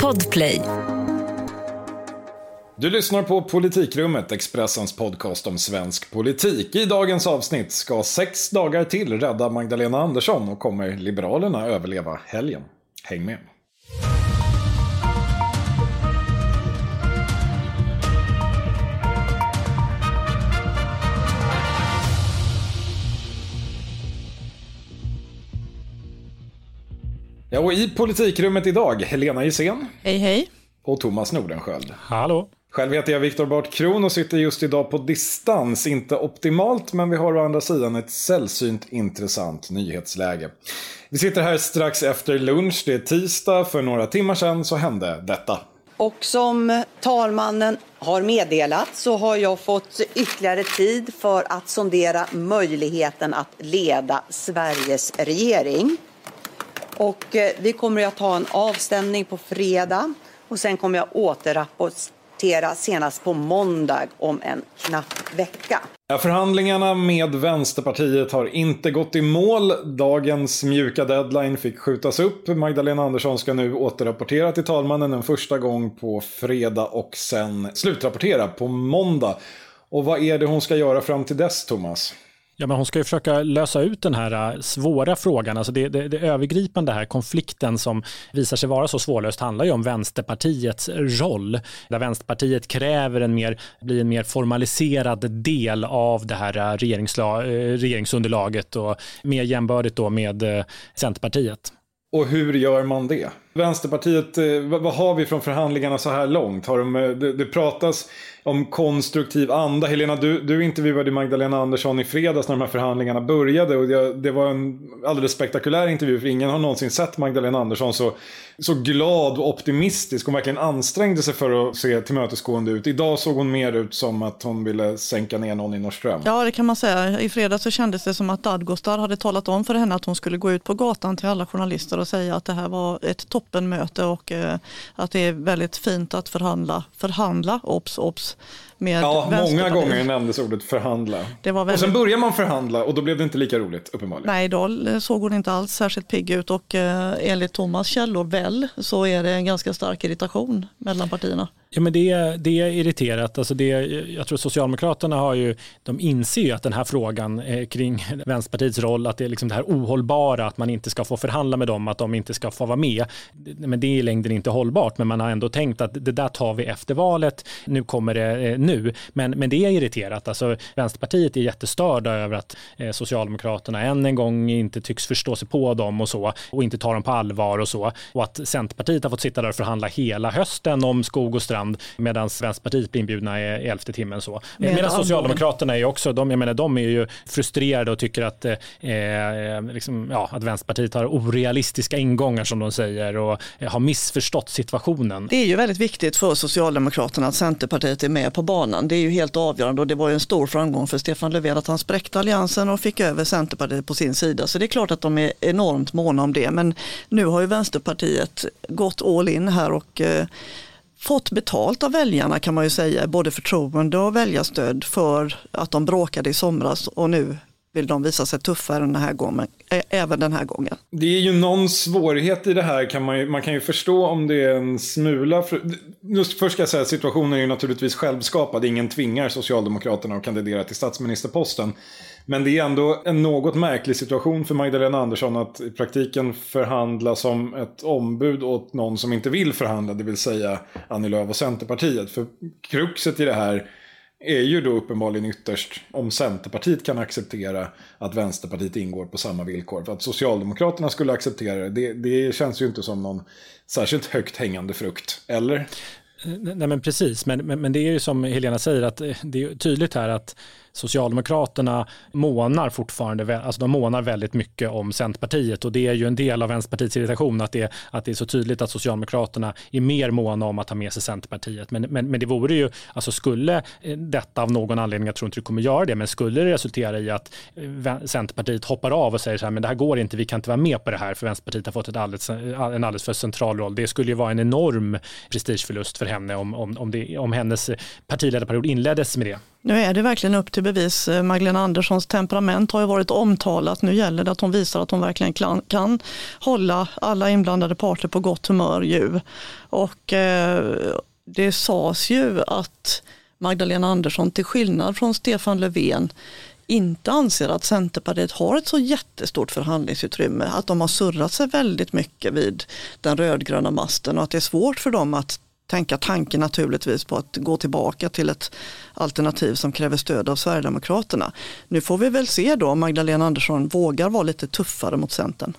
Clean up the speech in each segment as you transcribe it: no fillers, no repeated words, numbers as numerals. Podplay. Du lyssnar på Politikrummet, Expressens podcast om svensk politik. I dagens avsnitt ska 6 dagar till rädda Magdalena Andersson, och kommer Liberalerna överleva helgen? Häng med! Ja, och i politikrummet idag, Helena Ysén. Hej, hej. Och Thomas Nordenskjöld. Hallå. Själv heter jag Viktor Kron och sitter just idag på distans. Inte optimalt, men vi har å andra sidan ett sällsynt intressant nyhetsläge. Vi sitter här strax efter lunch, det är tisdag. För några timmar sedan så hände detta. Och som talmannen har meddelat så har jag fått ytterligare tid för att sondera möjligheten att leda Sveriges regering. Och vi kommer att ta en avstämning på fredag, och sen kommer jag återrapportera senast på måndag om en knapp vecka. Förhandlingarna med Vänsterpartiet har inte gått i mål. Dagens mjuka deadline fick skjutas upp. Magdalena Andersson ska nu återrapportera till talmannen en första gång på fredag och sen slutrapportera på måndag. Och vad är det hon ska göra fram till dess, Thomas? Ja, men hon ska ju försöka lösa ut den här svåra frågan. Alltså det övergripande här, konflikten som visar sig vara så svårlöst, handlar ju om Vänsterpartiets roll. Där Vänsterpartiet kräver blir en mer formaliserad del av det här regeringsunderlaget, och mer jämbördigt då med Centerpartiet. Och hur gör man det? Vänsterpartiet, vad har vi från förhandlingarna så här långt? Det pratas om konstruktiv anda. Helena, du intervjuade Magdalena Andersson i fredags när de här förhandlingarna började. Och det var en alldeles spektakulär intervju, för ingen har någonsin sett Magdalena Andersson så glad och optimistisk. Hon verkligen ansträngde sig för att se tillmötesgående ut. Idag såg hon mer ut som att hon ville sänka ner någon i Norrström. Ja, det kan man säga. I fredags så kändes det som att Dagostar hade talat om för henne att hon skulle gå ut på gatan till alla journalister och säga att det här var ett toppenmöte och att det är väldigt fint att förhandla obs med Vänsterpartiet. Många gånger nämndes ordet förhandla. Det var väldigt... Och sen börjar man förhandla och då blev det inte lika roligt, uppenbarligen. Nej, då såg hon inte alls särskilt pigg ut, och enligt Thomas Kjellör väl så är det en ganska stark irritation mellan partierna. Ja, men det är irriterat. Alltså jag tror Socialdemokraterna de inser ju att den här frågan kring Vänsterpartiets roll, att det är liksom det här ohållbara, att man inte ska få förhandla med dem, att de inte ska få vara med. Men det är i längden inte hållbart, men man har ändå tänkt att det där tar vi efter valet, nu kommer det nu. Men det är irriterat. Alltså, Vänsterpartiet är jättestörda över att Socialdemokraterna än en gång inte tycks förstå sig på dem och inte tar dem på allvar och så. Och att Centerpartiet har fått sitta där och förhandla hela hösten om skog och strand, medan Vänsterpartiet blir inbjudna i 11:e timmen. Så. Medan Socialdemokraterna är också, de är ju frustrerade och tycker att, att Vänsterpartiet har orealistiska ingångar, som de säger, och har missförstått situationen. Det är ju väldigt viktigt för Socialdemokraterna att Centerpartiet är med på banan. Det är ju helt avgörande, och det var ju en stor framgång för Stefan Löfven att han spräckte alliansen och fick över Centerpartiet på sin sida. Så det är klart att de är enormt måna om det, men nu har ju Vänsterpartiet gått all in här och fått betalt av väljarna, kan man ju säga, både förtroende och väljarstöd, för att de bråkade i somras, och nu vill de visa sig tuffare den här gången, även den här gången. Det är ju någon svårighet i det här, man kan ju förstå om det är en smula. Först ska jag säga att situationen är ju naturligtvis självskapad, ingen tvingar Socialdemokraterna att kandidera till statsministerposten. Men det är ändå en något märklig situation för Magdalena Andersson att i praktiken förhandla som ett ombud åt någon som inte vill förhandla, det vill säga Annie Lööf och Centerpartiet. För kruxet i det här är ju då uppenbarligen ytterst om Centerpartiet kan acceptera att Vänsterpartiet ingår på samma villkor. För att Socialdemokraterna skulle acceptera det känns ju inte som någon särskilt högt hängande frukt, eller? Nej, men precis, men det är ju som Helena säger, att det är tydligt här att Socialdemokraterna månar fortfarande, alltså de månar väldigt mycket om Centerpartiet, och det är ju en del av Vänsterpartiets irritation att det är så tydligt att Socialdemokraterna är mer måna om att ha med sig Centerpartiet. Men det vore ju, alltså skulle detta av någon anledning, jag tror inte det kommer göra det, men skulle det resultera i att Centerpartiet hoppar av och säger så här, men det här går inte, vi kan inte vara med på det här, för Vänsterpartiet har fått en alldeles för central roll. Det skulle ju vara en enorm prestigeförlust för henne om hennes partiledarperiod inleddes med det. Nu är det verkligen upp till bevis. Magdalena Anderssons temperament har ju varit omtalat. Nu gäller det att hon visar att hon verkligen kan hålla alla inblandade parter på gott humör ju. Och det sades ju att Magdalena Andersson, till skillnad från Stefan Löfven, inte anser att Centerpartiet har ett så jättestort förhandlingsutrymme. Att de har surrat sig väldigt mycket vid den rödgröna masten och att det är svårt för dem att tänka tanken naturligtvis på att gå tillbaka till ett alternativ som kräver stöd av Sverigedemokraterna. Nu får vi väl se då om Magdalena Andersson vågar vara lite tuffare mot Centern.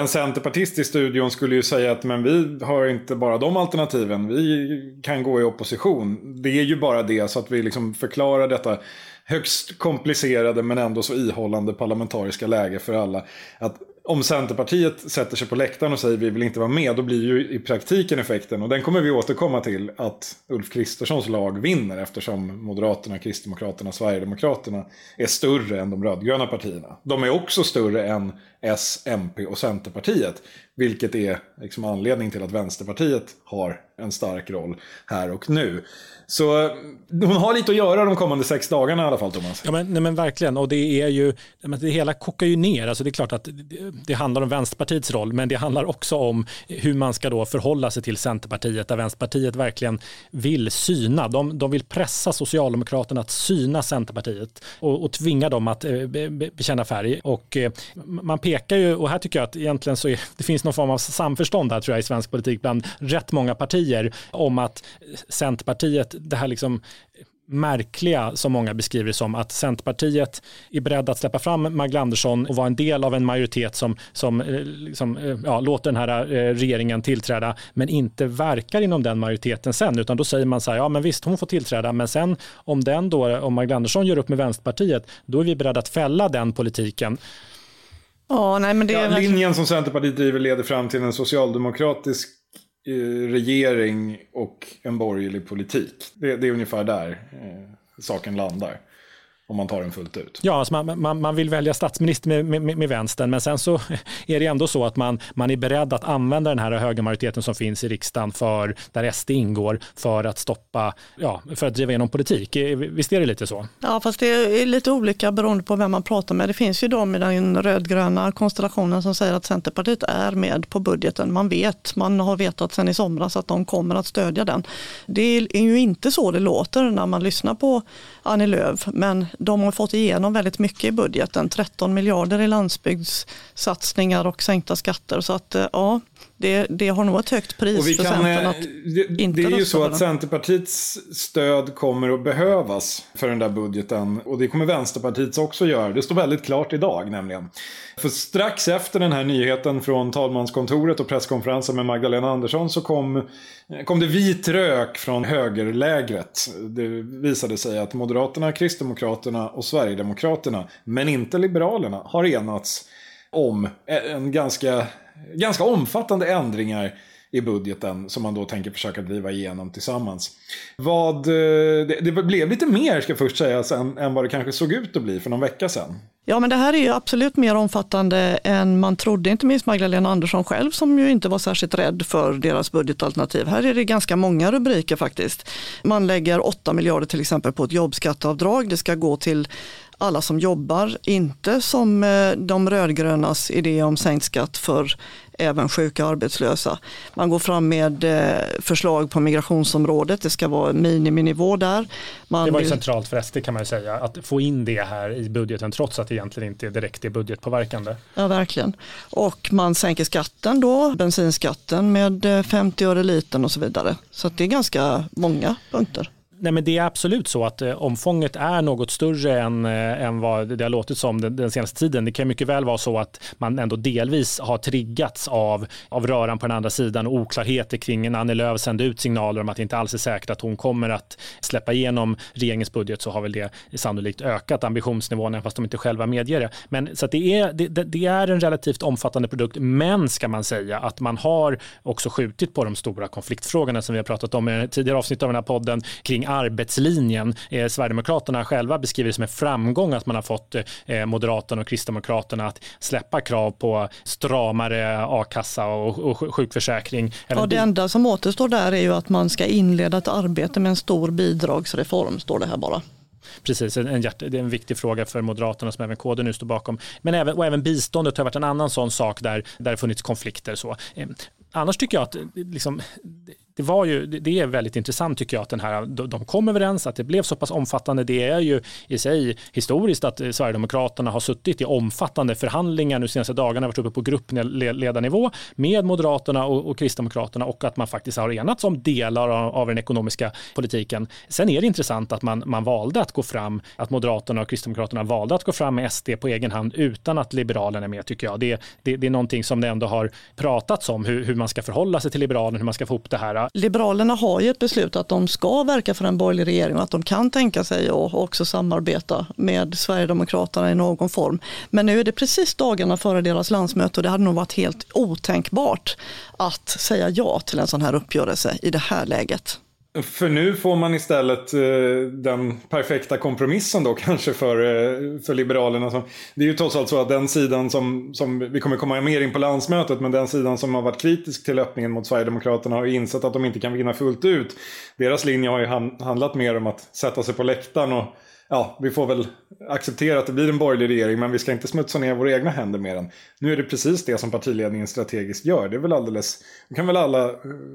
En centerpartist i studion skulle ju säga att men vi har inte bara de alternativen, vi kan gå i opposition. Det är ju bara det, så att vi liksom förklarar detta högst komplicerade men ändå så ihållande parlamentariska läge för alla, att om Centerpartiet sätter sig på läktaren och säger vi vill inte vara med, då blir ju i praktiken effekten, och den kommer vi återkomma till, att Ulf Kristerssons lag vinner eftersom Moderaterna, Kristdemokraterna, Sverigedemokraterna är större än de rödgröna partierna. De är också större än S, MP och Centerpartiet, vilket är liksom anledning till att Vänsterpartiet har en stark roll här och nu. Så hon har lite att göra de kommande 6 dagarna i alla fall, Thomas. Ja, men verkligen, och det är ju, det hela kokar ju ner. Alltså det är klart att det handlar om Vänsterpartiets roll, men det handlar också om hur man ska då förhålla sig till Centerpartiet, där Vänsterpartiet verkligen vill syna. De vill pressa Socialdemokraterna att syna Centerpartiet och tvinga dem att bekänna färg. Och man pekar ju, och här tycker jag att egentligen så det finns någon form av samförstånd här, tror jag, i svensk politik bland rätt många partier om att Centerpartiet, det här liksom märkliga som många beskriver som, att Centerpartiet är beredd att släppa fram Magdalena Andersson och vara en del av en majoritet som låter den här regeringen tillträda, men inte verkar inom den majoriteten sen, utan då säger man så här, ja men visst hon får tillträda, men sen om Magdalena Andersson gör upp med Vänsterpartiet, då är vi beredda att fälla den politiken. Oh, nej, men det är linjen som Centerpartiet driver leder fram till en socialdemokratisk regering och en borgerlig politik. Det är ungefär där saken landar, om man tar den fullt ut. Ja, alltså man vill välja statsminister med vänstern, men sen så är det ändå så att man är beredd att använda den här högermajoriteten som finns i riksdagen, för där SD ingår, för att stoppa, för att driva igenom politik. Visst är det lite så? Ja, fast det är lite olika beroende på vem man pratar med. Det finns ju de i den rödgröna konstellationen som säger att Centerpartiet är med på budgeten. Man har vetat sedan i somras att de kommer att stödja den. Det är ju inte så det låter när man lyssnar på Annie Lööf, men de har fått igenom väldigt mycket i budgeten. 13 miljarder i landsbygdssatsningar och sänkta skatter. Så att ja, det har nog ett högt pris för Centern att inte rösta. Det är ju så att Centerpartiets stöd kommer att behövas för den där budgeten. Och det kommer Vänsterpartiet också göra. Det står väldigt klart idag nämligen. För strax efter den här nyheten från talmanskontoret och presskonferensen med Magdalena Andersson så kom det vit rök från högerlägret. Det visade sig att Moderaterna, Kristdemokraterna och Sverigedemokraterna, men inte Liberalerna, har enats om en ganska omfattande ändringar i budgeten som man då tänker försöka driva igenom tillsammans. Det blev lite mer, ska jag först säga, än vad det kanske såg ut att bli för någon vecka sedan. Ja, men det här är ju absolut mer omfattande än man trodde, inte minst Magdalena Andersson själv som ju inte var särskilt rädd för deras budgetalternativ. Här är det ganska många rubriker faktiskt. Man lägger 8 miljarder till exempel på ett jobbskatteavdrag. Det ska gå till alla som jobbar, inte som de rödgrönas idé om sänkt skatt för även sjuka och arbetslösa. Man går fram med förslag på migrationsområdet. Det ska vara miniminivå där. Det var ju centralt för SD, kan man ju säga, att få in det här i budgeten trots att det egentligen inte direkt är budgetpåverkande. Ja, verkligen. Och man sänker skatten då, bensinskatten med 50 öre litern och så vidare. Så att det är ganska många punkter. Nej, men det är absolut så att omfånget är något större än vad det har låtit som den senaste tiden. Det kan mycket väl vara så att man ändå delvis har triggats av röran på den andra sidan och oklarheter kring när Annie Lööf sände ut signaler om att det inte alls är säkert att hon kommer att släppa igenom regeringens budget, så har väl det sannolikt ökat ambitionsnivån även fast de inte själva medger det. Men, så att det är en relativt omfattande produkt, men ska man säga att man har också skjutit på de stora konfliktfrågorna som vi har pratat om i tidigare avsnitt av den här podden kring arbetslinjen. Sverigedemokraterna själva beskriver det som en framgång att man har fått Moderaterna och Kristdemokraterna att släppa krav på stramare a-kassa och sjukförsäkring. Ja, det enda som återstår där är ju att man ska inleda ett arbete med en stor bidragsreform, står det här bara. Precis, det är en viktig fråga för Moderaterna som även KD nu står bakom. Men även biståndet har varit en annan sån sak där det funnits konflikter. Så. Annars tycker jag att liksom, det är väldigt intressant tycker jag att de kom överens, att det blev så pass omfattande. Det är ju i sig historiskt att Sverigedemokraterna har suttit i omfattande förhandlingar nu senaste dagarna, varit uppe på gruppledarnivå med Moderaterna och Kristdemokraterna, och att man faktiskt har enats om delar av den ekonomiska politiken. Sen är det intressant att man valde att gå fram, att Moderaterna och Kristdemokraterna valde att gå fram med SD på egen hand utan att Liberalerna är med, tycker jag. Det är någonting som det ändå har pratats om, hur man ska förhålla sig till Liberalerna, hur man ska få ihop det här. Liberalerna har ju ett beslut att de ska verka för en borgerlig regering och att de kan tänka sig och också samarbeta med Sverigedemokraterna i någon form. Men nu är det precis dagarna före deras landsmöte och det hade nog varit helt otänkbart att säga ja till en sån här uppgörelse i det här läget. För nu får man istället den perfekta kompromissen då kanske för Liberalerna. Det är ju trots allt så att den sidan som vi kommer komma mer in på landsmötet, men den sidan som har varit kritisk till öppningen mot Sverigedemokraterna har ju insett att de inte kan vinna fullt ut. Deras linje har ju handlat mer om att sätta sig på läktaren och ja, vi får väl acceptera att det blir en borgerlig regering, men vi ska inte smutsa ner våra egna händer med den. Nu är det precis det som partiledningen strategiskt gör. Det är väl alldeles, kan väl alla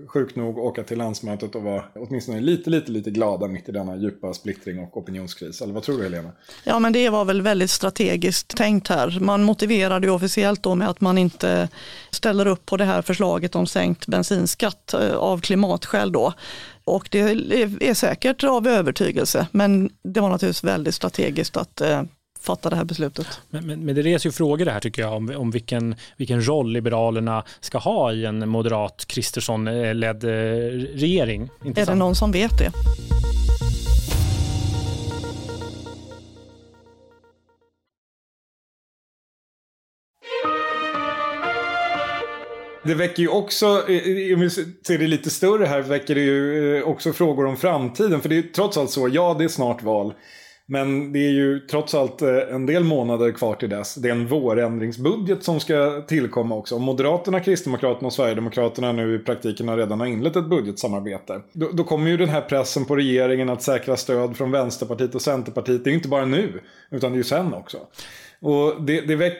sjukt nog åka till landsmötet och vara åtminstone lite glada mitt i denna djupa splittring och opinionskris. Eller vad tror du, Helena? Ja, men det var väl väldigt strategiskt tänkt här. Man motiverade ju officiellt då med att man inte ställer upp på det här förslaget om sänkt bensinskatt av klimatskäl då. Och det är säkert av övertygelse, men det var naturligtvis väldigt strategiskt att fatta det här beslutet. Men det reser ju frågor det här tycker jag om vilken roll Liberalerna ska ha i en moderat Kristersson-ledd regering. Intressant. Är det någon som vet det? Det väcker ju också, om vi ser det lite större här, väcker det ju också frågor om framtiden. För det är trots allt så, ja det är snart val. Men det är ju trots allt en del månader kvar till dess. Det är en vårändringsbudget som ska tillkomma också. Om Moderaterna, Kristdemokraterna och Sverigedemokraterna nu i praktiken redan har inlett ett budgetsamarbete. Då kommer ju den här pressen på regeringen att säkra stöd från Vänsterpartiet och Centerpartiet. Det är ju inte bara nu, utan det är ju sen också. Och det väcker...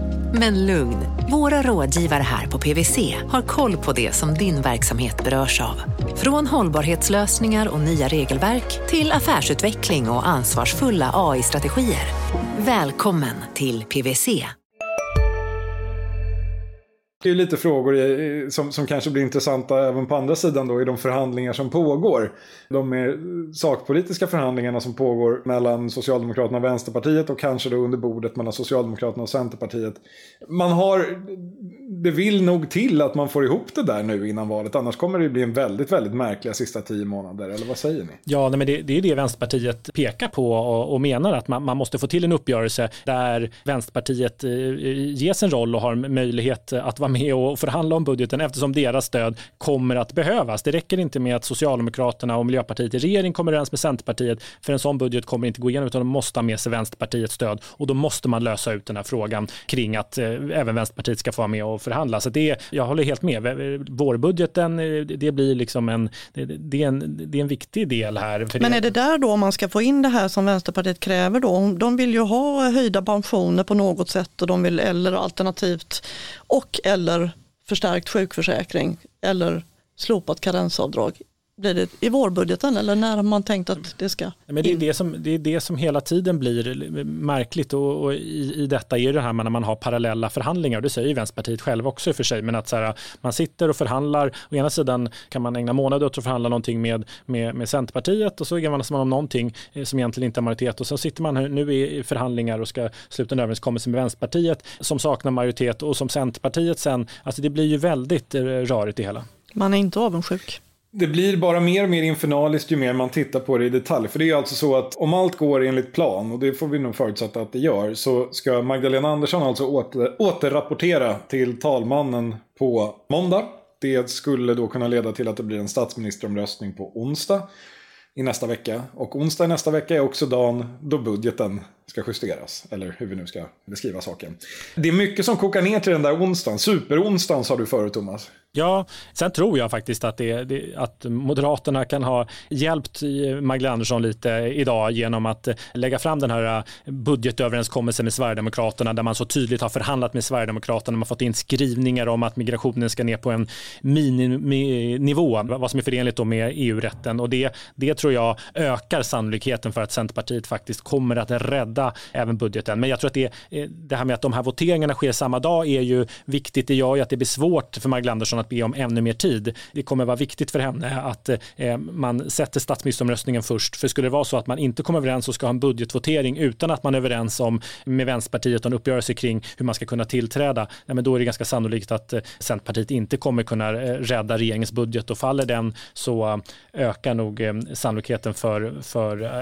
Men lugn, våra rådgivare här på PwC har koll på det som din verksamhet berörs av. Från hållbarhetslösningar och nya regelverk till affärsutveckling och ansvarsfulla AI-strategier. Välkommen till PwC. Det är lite frågor som kanske blir intressanta även på andra sidan då i de förhandlingar som pågår. De mer sakpolitiska förhandlingarna som pågår mellan Socialdemokraterna och Vänsterpartiet och kanske då under bordet mellan Socialdemokraterna och Centerpartiet. Det vill nog till att man får ihop det där nu innan valet, annars kommer det bli en väldigt, väldigt märkliga sista 10 månader, eller vad säger ni? Ja, nej, men det är det Vänsterpartiet pekar på och menar att man måste få till en uppgörelse där Vänsterpartiet ges en roll och har möjlighet att vara med och förhandla om budgeten eftersom deras stöd kommer att behövas. Det räcker inte med att Socialdemokraterna och Miljöpartiet i regering kommer överens med Centerpartiet, för en sån budget kommer inte gå igenom utan de måste ha med sig Vänsterpartiets stöd, och då måste man lösa ut den här frågan kring att även Vänsterpartiet ska få vara med och förhandla. Så jag håller helt med. Vårbudgeten, det blir liksom det är en viktig del här. För men är det där då man ska få in det här som Vänsterpartiet kräver då? De vill ju ha höjda pensioner på något sätt och de vill eller alternativt och eller förstärkt sjukförsäkring eller slopat karensavdrag. Blir det i vårbudgeten eller när har man tänkt att det ska? Men det är det som hela tiden blir märkligt och i detta är ju det här när man har parallella förhandlingar och det säger ju Vänsterpartiet själv också för sig men att så här, man sitter och förhandlar å ena sidan kan man ägna månader åt att förhandla någonting med Centerpartiet och så grävs man om någonting som egentligen inte har majoritet och så sitter man nu i förhandlingar och ska sluta en överenskommelse med Vänsterpartiet som saknar majoritet och som Centerpartiet sen, alltså det blir ju väldigt rörigt i hela. Man är inte avundsjuk. Det blir bara mer och mer infernaliskt ju mer man tittar på det i detalj. För det är alltså så att om allt går enligt plan, och det får vi nog förutsätta att det gör, så ska Magdalena Andersson alltså återrapportera till talmannen på måndag. Det skulle då kunna leda till att det blir en statsministeromröstning på onsdag i nästa vecka. Och onsdag i nästa vecka är också dagen då budgeten ska justeras, eller hur vi nu ska beskriva saken. Det är mycket som kokar ner till den där onsdagen. Superonsdagen sa du förut, Thomas. Ja, sen tror jag faktiskt att, att Moderaterna kan ha hjälpt Magdalena Andersson lite idag genom att lägga fram den här budgetöverenskommelsen med Sverigedemokraterna där man så tydligt har förhandlat med Sverigedemokraterna. Man har fått in skrivningar om att migrationen ska ner på en miniminivå, vad som är förenligt då med EU-rätten. Och det tror jag ökar sannolikheten för att Centerpartiet faktiskt kommer att rädda även budgeten. Men jag tror att det här med att de här voteringarna sker samma dag är ju viktigt. Det gör ju att det blir svårt för Magdalena Andersson att be om ännu mer tid. Det kommer vara viktigt för henne att man sätter statsministeromröstningen först. För skulle det vara så att man inte kommer överens och ska ha en budgetvotering utan att man är överens om med Vänsterpartiet och en uppgörelse kring hur man ska kunna tillträda, ja, men då är det ganska sannolikt att Centerpartiet inte kommer kunna rädda regeringens budget och faller den så ökar nog sannolikheten för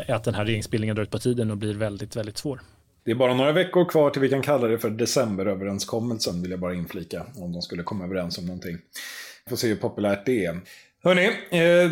att den här regeringsbildningen drar ut på tiden och blir väldigt, väldigt svår. Det är bara några veckor kvar till vi kan kalla det för decemberöverenskommelsen vill jag bara inflika om de skulle komma överens om någonting. Får se hur populärt det är. Hörrni,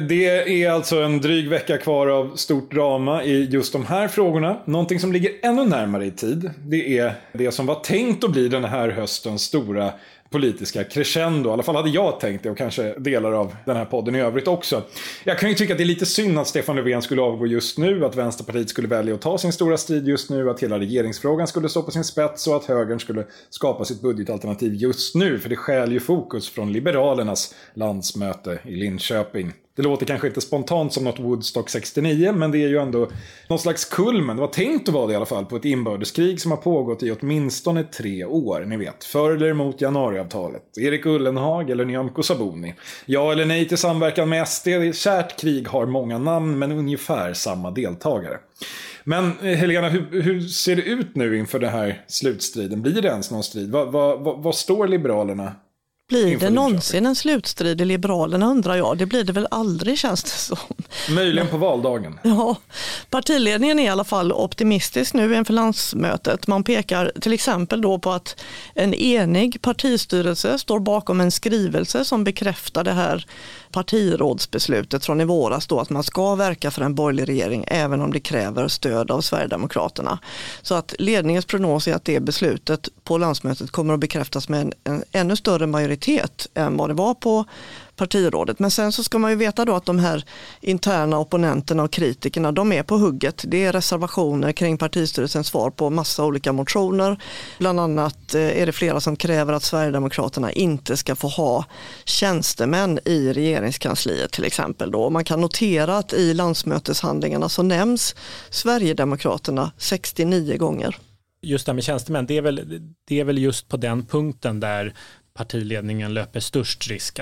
det är alltså en dryg vecka kvar av stort drama i just de här frågorna. Någonting som ligger ännu närmare i tid, det är det som var tänkt att bli den här höstens stora politiska crescendo. I alla fall hade jag tänkt det och kanske delar av den här podden i övrigt också. Jag kan ju tycka att det är lite synd att Stefan Löfven skulle avgå just nu, att Vänsterpartiet skulle välja att ta sin stora strid just nu, att hela regeringsfrågan skulle stå på sin spets och att högern skulle skapa sitt budgetalternativ just nu, för det stjäl ju fokus från Liberalernas landsmöte i Linköping. Det låter kanske inte spontant som något Woodstock 69, men det är ju ändå någon slags kulmen. Det var tänkt att vara det i alla fall på ett inbördeskrig som har pågått i åtminstone 3 år, ni vet. För eller emot januariavtalet. Erik Ullenhag eller Nyamko Sabuni. Ja eller nej till samverkan med SD. Kärt krig har många namn, men ungefär samma deltagare. Men Helena, hur ser det ut nu inför den här slutstriden? Blir det ens någon strid? Vad står Liberalerna? Blir det någonsin en slutstrid i Liberalerna undrar jag. Det blir det väl aldrig känns det som. Möjligen på valdagen. Ja, partiledningen är i alla fall optimistisk nu inför landsmötet. Man pekar till exempel då på att en enig partistyrelse står bakom en skrivelse som bekräftar det här partirådsbeslutet från i våras då att man ska verka för en borgerlig regering även om det kräver stöd av Sverigedemokraterna. Så att ledningens prognos är att det beslutet på landsmötet kommer att bekräftas med en ännu större majoritet än vad det var på partirådet. Men sen så ska man ju veta då att de här interna opponenterna och kritikerna, de är på hugget. Det är reservationer kring partistyrelsens svar på massa olika motioner. Bland annat är det flera som kräver att Sverigedemokraterna inte ska få ha tjänstemän i regeringskansliet till exempel då. Man kan notera att i landsmöteshandlingarna så nämns Sverigedemokraterna 69 gånger. Just det här med tjänstemän, det är väl just på den punkten där partiledningen löper störst risk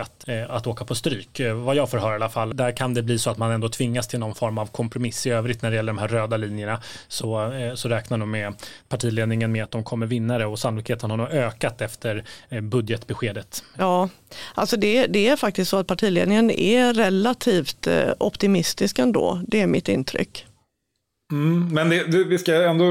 att åka på stryk, vad jag får höra i alla fall. Där kan det bli så att man ändå tvingas till någon form av kompromiss i övrigt när det gäller de här röda linjerna. Så räknar de med partiledningen med att de kommer vinna det och sannolikheten har nog ökat efter budgetbeskedet. Ja, alltså det är faktiskt så att partiledningen är relativt optimistisk ändå. Det är mitt intryck. Men vi ska ändå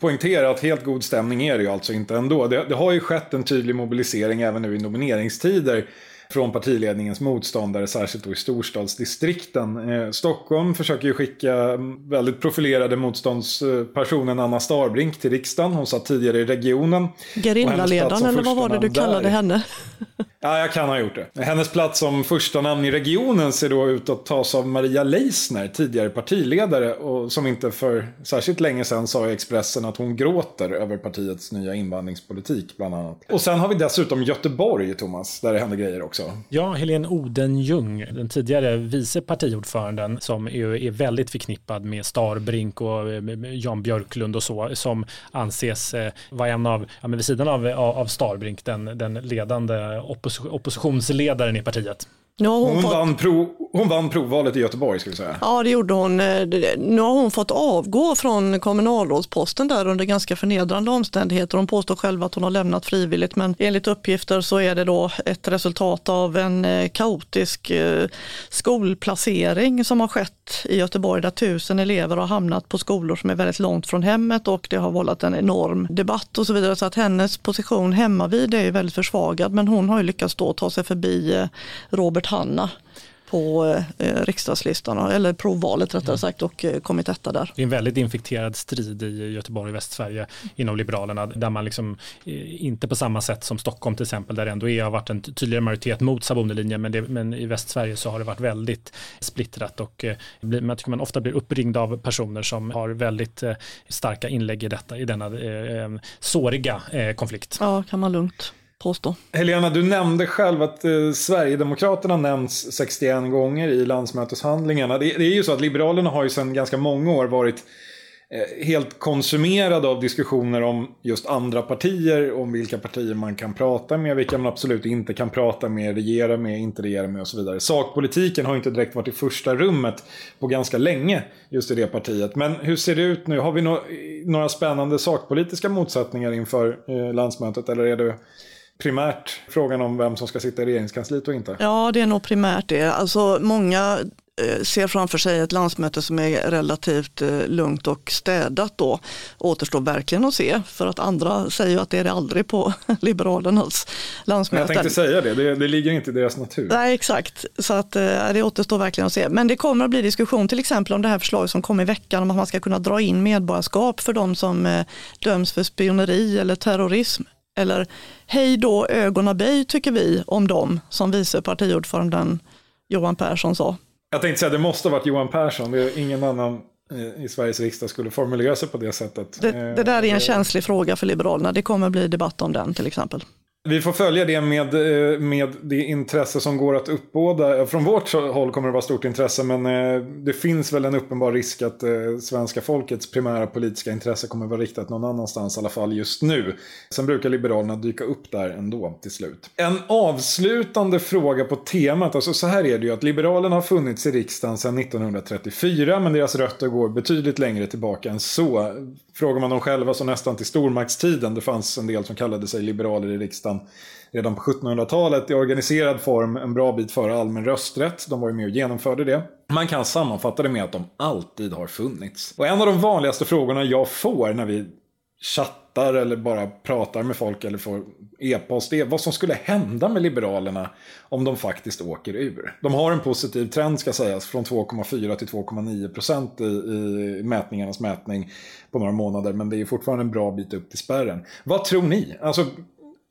poängtera att helt god stämning är det ju alltså inte ändå. Det har ju skett en tydlig mobilisering även nu i nomineringstider från partiledningens motståndare, särskilt då i storstadsdistrikten. Stockholm försöker ju skicka väldigt profilerade motståndspersonen Anna Starbrink till riksdagen. Hon satt tidigare i regionen. Gerillaledaren eller vad var det du kallade henne? Ja, jag kan ha gjort det. Hennes plats som första namn i regionen ser då ut att tas av Maria Leisner, tidigare partiledare, och som inte för särskilt länge sedan sa i Expressen att hon gråter över partiets nya invandringspolitik bland annat. Och sen har vi dessutom Göteborg, Thomas, där det händer grejer också. också. Ja, Helene Odenjung, den tidigare vice partiordföranden som är väldigt förknippad med Starbrink och Jan Björklund och så, som anses vara en av, ja, men vid sidan av Starbrink, den ledande oppositionsledaren i partiet. No, hon vann provvalet i Göteborg, skulle jag säga. Ja, det gjorde hon. Nu har hon fått avgå från kommunalrådsposten där under ganska förnedrande omständigheter. Hon påstår själv att hon har lämnat frivilligt, men enligt uppgifter så är det då ett resultat av en kaotisk skolplacering som har skett i Göteborg, där 1000 elever har hamnat på skolor som är väldigt långt från hemmet, och det har vållat en enorm debatt och så vidare. Så att hennes position hemma vid är väldigt försvagad, men hon har ju lyckats då ta sig förbi Robert Hanna på riksdagslistan, eller provvalet rättare sagt, och kommit etta där. Det är en väldigt infekterad strid i Göteborg och Västsverige inom Liberalerna, där man liksom inte på samma sätt som Stockholm till exempel, där det ändå har varit en tydligare majoritet mot Sabunilinjen, men i Västsverige så har det varit väldigt splittrat, och man tycker man ofta blir uppringd av personer som har väldigt starka inlägg i denna såriga konflikt. Ja, kan man lugnt påstå. Helena, du nämnde själv att Sverigedemokraterna nämns 61 gånger i landsmöteshandlingarna. Det är ju så att Liberalerna har ju sedan ganska många år varit helt konsumerade av diskussioner om just andra partier, om vilka partier man kan prata med, vilka man absolut inte kan prata med, regera med, inte regera med och så vidare. Sakpolitiken har inte direkt varit i första rummet på ganska länge just i det partiet. Men hur ser det ut nu? Har vi några spännande sakpolitiska motsättningar inför landsmötet, eller är det primärt frågan om vem som ska sitta i regeringskansliet och inte? Ja, det är nog primärt det. Alltså, många ser framför sig ett landsmöte som är relativt lugnt och städat då. Återstår verkligen att se, för att andra säger att det är det aldrig på Liberalernas landsmöte. Jag tänkte säga det ligger inte i deras natur. Nej, exakt. Så att det återstår verkligen att se. Men det kommer att bli diskussion till exempel om det här förslaget som kom i veckan om att man ska kunna dra in medborgarskap för de som döms för spioneri eller terrorism. Eller hej då ögonaböj tycker vi om dem, som vice partiordföranden Johan Persson sa. Jag tänkte säga, det måste ha varit Johan Persson. Det är ingen annan i Sveriges riksdag skulle formulera sig på det sättet. Det där är en känslig fråga för Liberalerna. Det kommer bli debatt om den till exempel. Vi får följa det med det intresse som går att uppbåda. Från vårt håll kommer det vara stort intresse, men det finns väl en uppenbar risk att svenska folkets primära politiska intresse kommer vara riktat någon annanstans, i alla fall just nu. Sen brukar Liberalerna dyka upp där ändå till slut. En avslutande fråga på temat, alltså så här är det ju att Liberalerna har funnits i riksdagen sedan 1934, men deras rötter går betydligt längre tillbaka än så. Frågar man dem själva så nästan till stormaktstiden. Det fanns en del som kallade sig liberaler i riksdagen redan på 1700-talet i organiserad form, en bra bit före allmän rösträtt. De var ju med och genomförde det. Man kan sammanfatta det med att de alltid har funnits. Och en av de vanligaste frågorna jag får när vi chattar eller bara pratar med folk eller får e-post är vad som skulle hända med Liberalerna om de faktiskt åker ur. De har en positiv trend, ska sägas, från 2,4 till 2,9% i mätningarnas mätning på några månader, men det är fortfarande en bra bit upp till spärren. Vad tror ni? Alltså,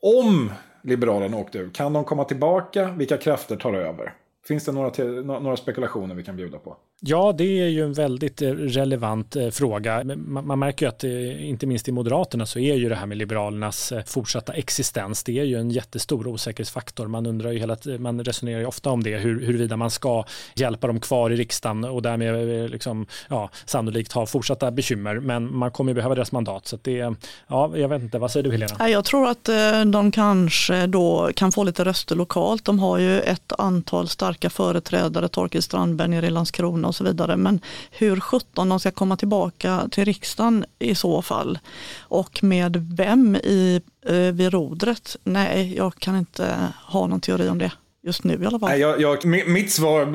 om Liberalerna åkte ur, kan de komma tillbaka? Vilka krafter tar över? Finns det några spekulationer vi kan bjuda på? Ja, det är ju en väldigt relevant fråga. Man märker ju att inte minst i Moderaterna så är ju det här med Liberalernas fortsatta existens, det är ju en jättestor osäkerhetsfaktor. Man undrar ju man resonerar ju ofta om det, huruvida man ska hjälpa dem kvar i riksdagen och därmed liksom, ja, sannolikt ha fortsatta bekymmer, men man kommer ju behöva deras mandat. Så att det, ja, jag vet inte, vad säger du, Helena? Jag tror att de kanske då kan få lite röster lokalt. De har ju ett antal starka företrädare, Torkel Strandberg nere i Landskrona och så vidare, men hur 17 de ska komma tillbaka till riksdagen i så fall, och med vem vid rodret, nej, jag kan inte ha någon teori om det just nu i alla fall. Mitt svar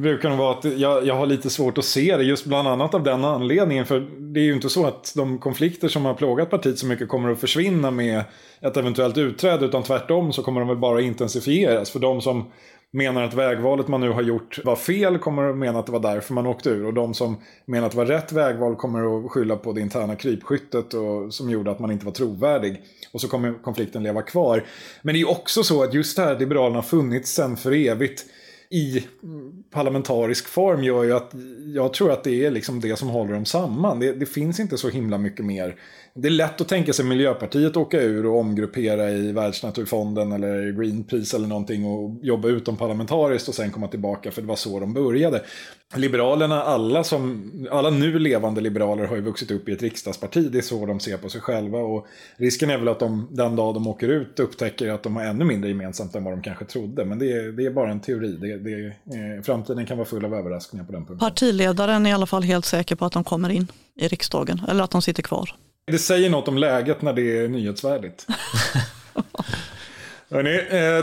brukar nog vara att jag har lite svårt att se det, just bland annat av den anledningen, för det är ju inte så att de konflikter som har plågat partiet så mycket kommer att försvinna med ett eventuellt utträde, utan tvärtom så kommer de väl bara intensifieras. För de som menar att vägvalet man nu har gjort var fel kommer att mena att det var därför man åkte ur, och de som menar att det var rätt vägval kommer att skylla på det interna krypskyttet och som gjorde att man inte var trovärdig, och så kommer konflikten leva kvar. Men det är ju också så att just här Liberalerna har funnits sedan för evigt i parlamentarisk form gör ju att jag tror att det är liksom det som håller dem samman. Det finns inte så himla mycket mer. Det är lätt att tänka sig Miljöpartiet åka ur och omgruppera i Världsnaturfonden eller Greenpeace eller någonting och jobba utom parlamentariskt och sen komma tillbaka, för det var så de började. Liberalerna, alla nu levande liberaler har ju vuxit upp i ett riksdagsparti. Det är så de ser på sig själva, och risken är väl att de den dag de åker ut upptäcker att de har ännu mindre gemensamt än vad de kanske trodde. Men det är bara en teori. Framtiden kan vara full av överraskningar på den punkten. Partiledaren är i alla fall helt säker på att de kommer in i riksdagen, eller att de sitter kvar. Det säger något om läget när det är nyhetsvärdigt. Hörrni,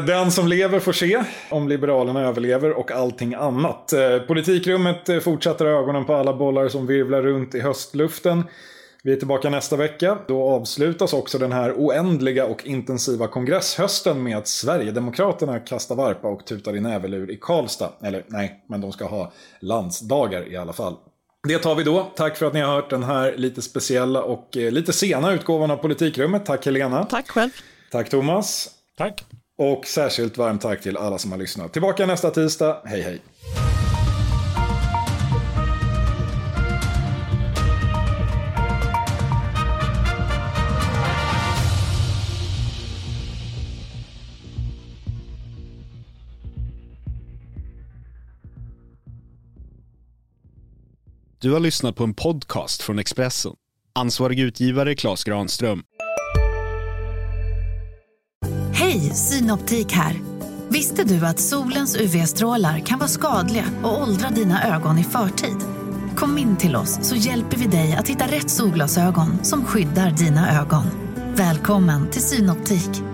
den som lever får se om Liberalerna överlever och allting annat. Politikrummet fortsätter ögonen på alla bollar som virvlar runt i höstluften. Vi är tillbaka nästa vecka. Då avslutas också den här oändliga och intensiva kongresshösten med att Sverigedemokraterna kastar varpa och tutar i nävelur i Karlstad. Eller nej, men de ska ha landsdagar i alla fall. Det tar vi då. Tack för att ni har hört den här lite speciella och lite sena utgåvan av Politikrummet. Tack Helena. Tack själv. Tack Thomas. Tack. Och särskilt varmt tack till alla som har lyssnat. Tillbaka nästa tisdag. Hej hej. Du har lyssnat på en podcast från Expressen. Ansvarig utgivare Claes Granström. Hej, Synoptik här. Visste du att solens UV-strålar kan vara skadliga och åldra dina ögon i förtid? Kom in till oss så hjälper vi dig att hitta rätt solglasögon som skyddar dina ögon. Välkommen till Synoptik.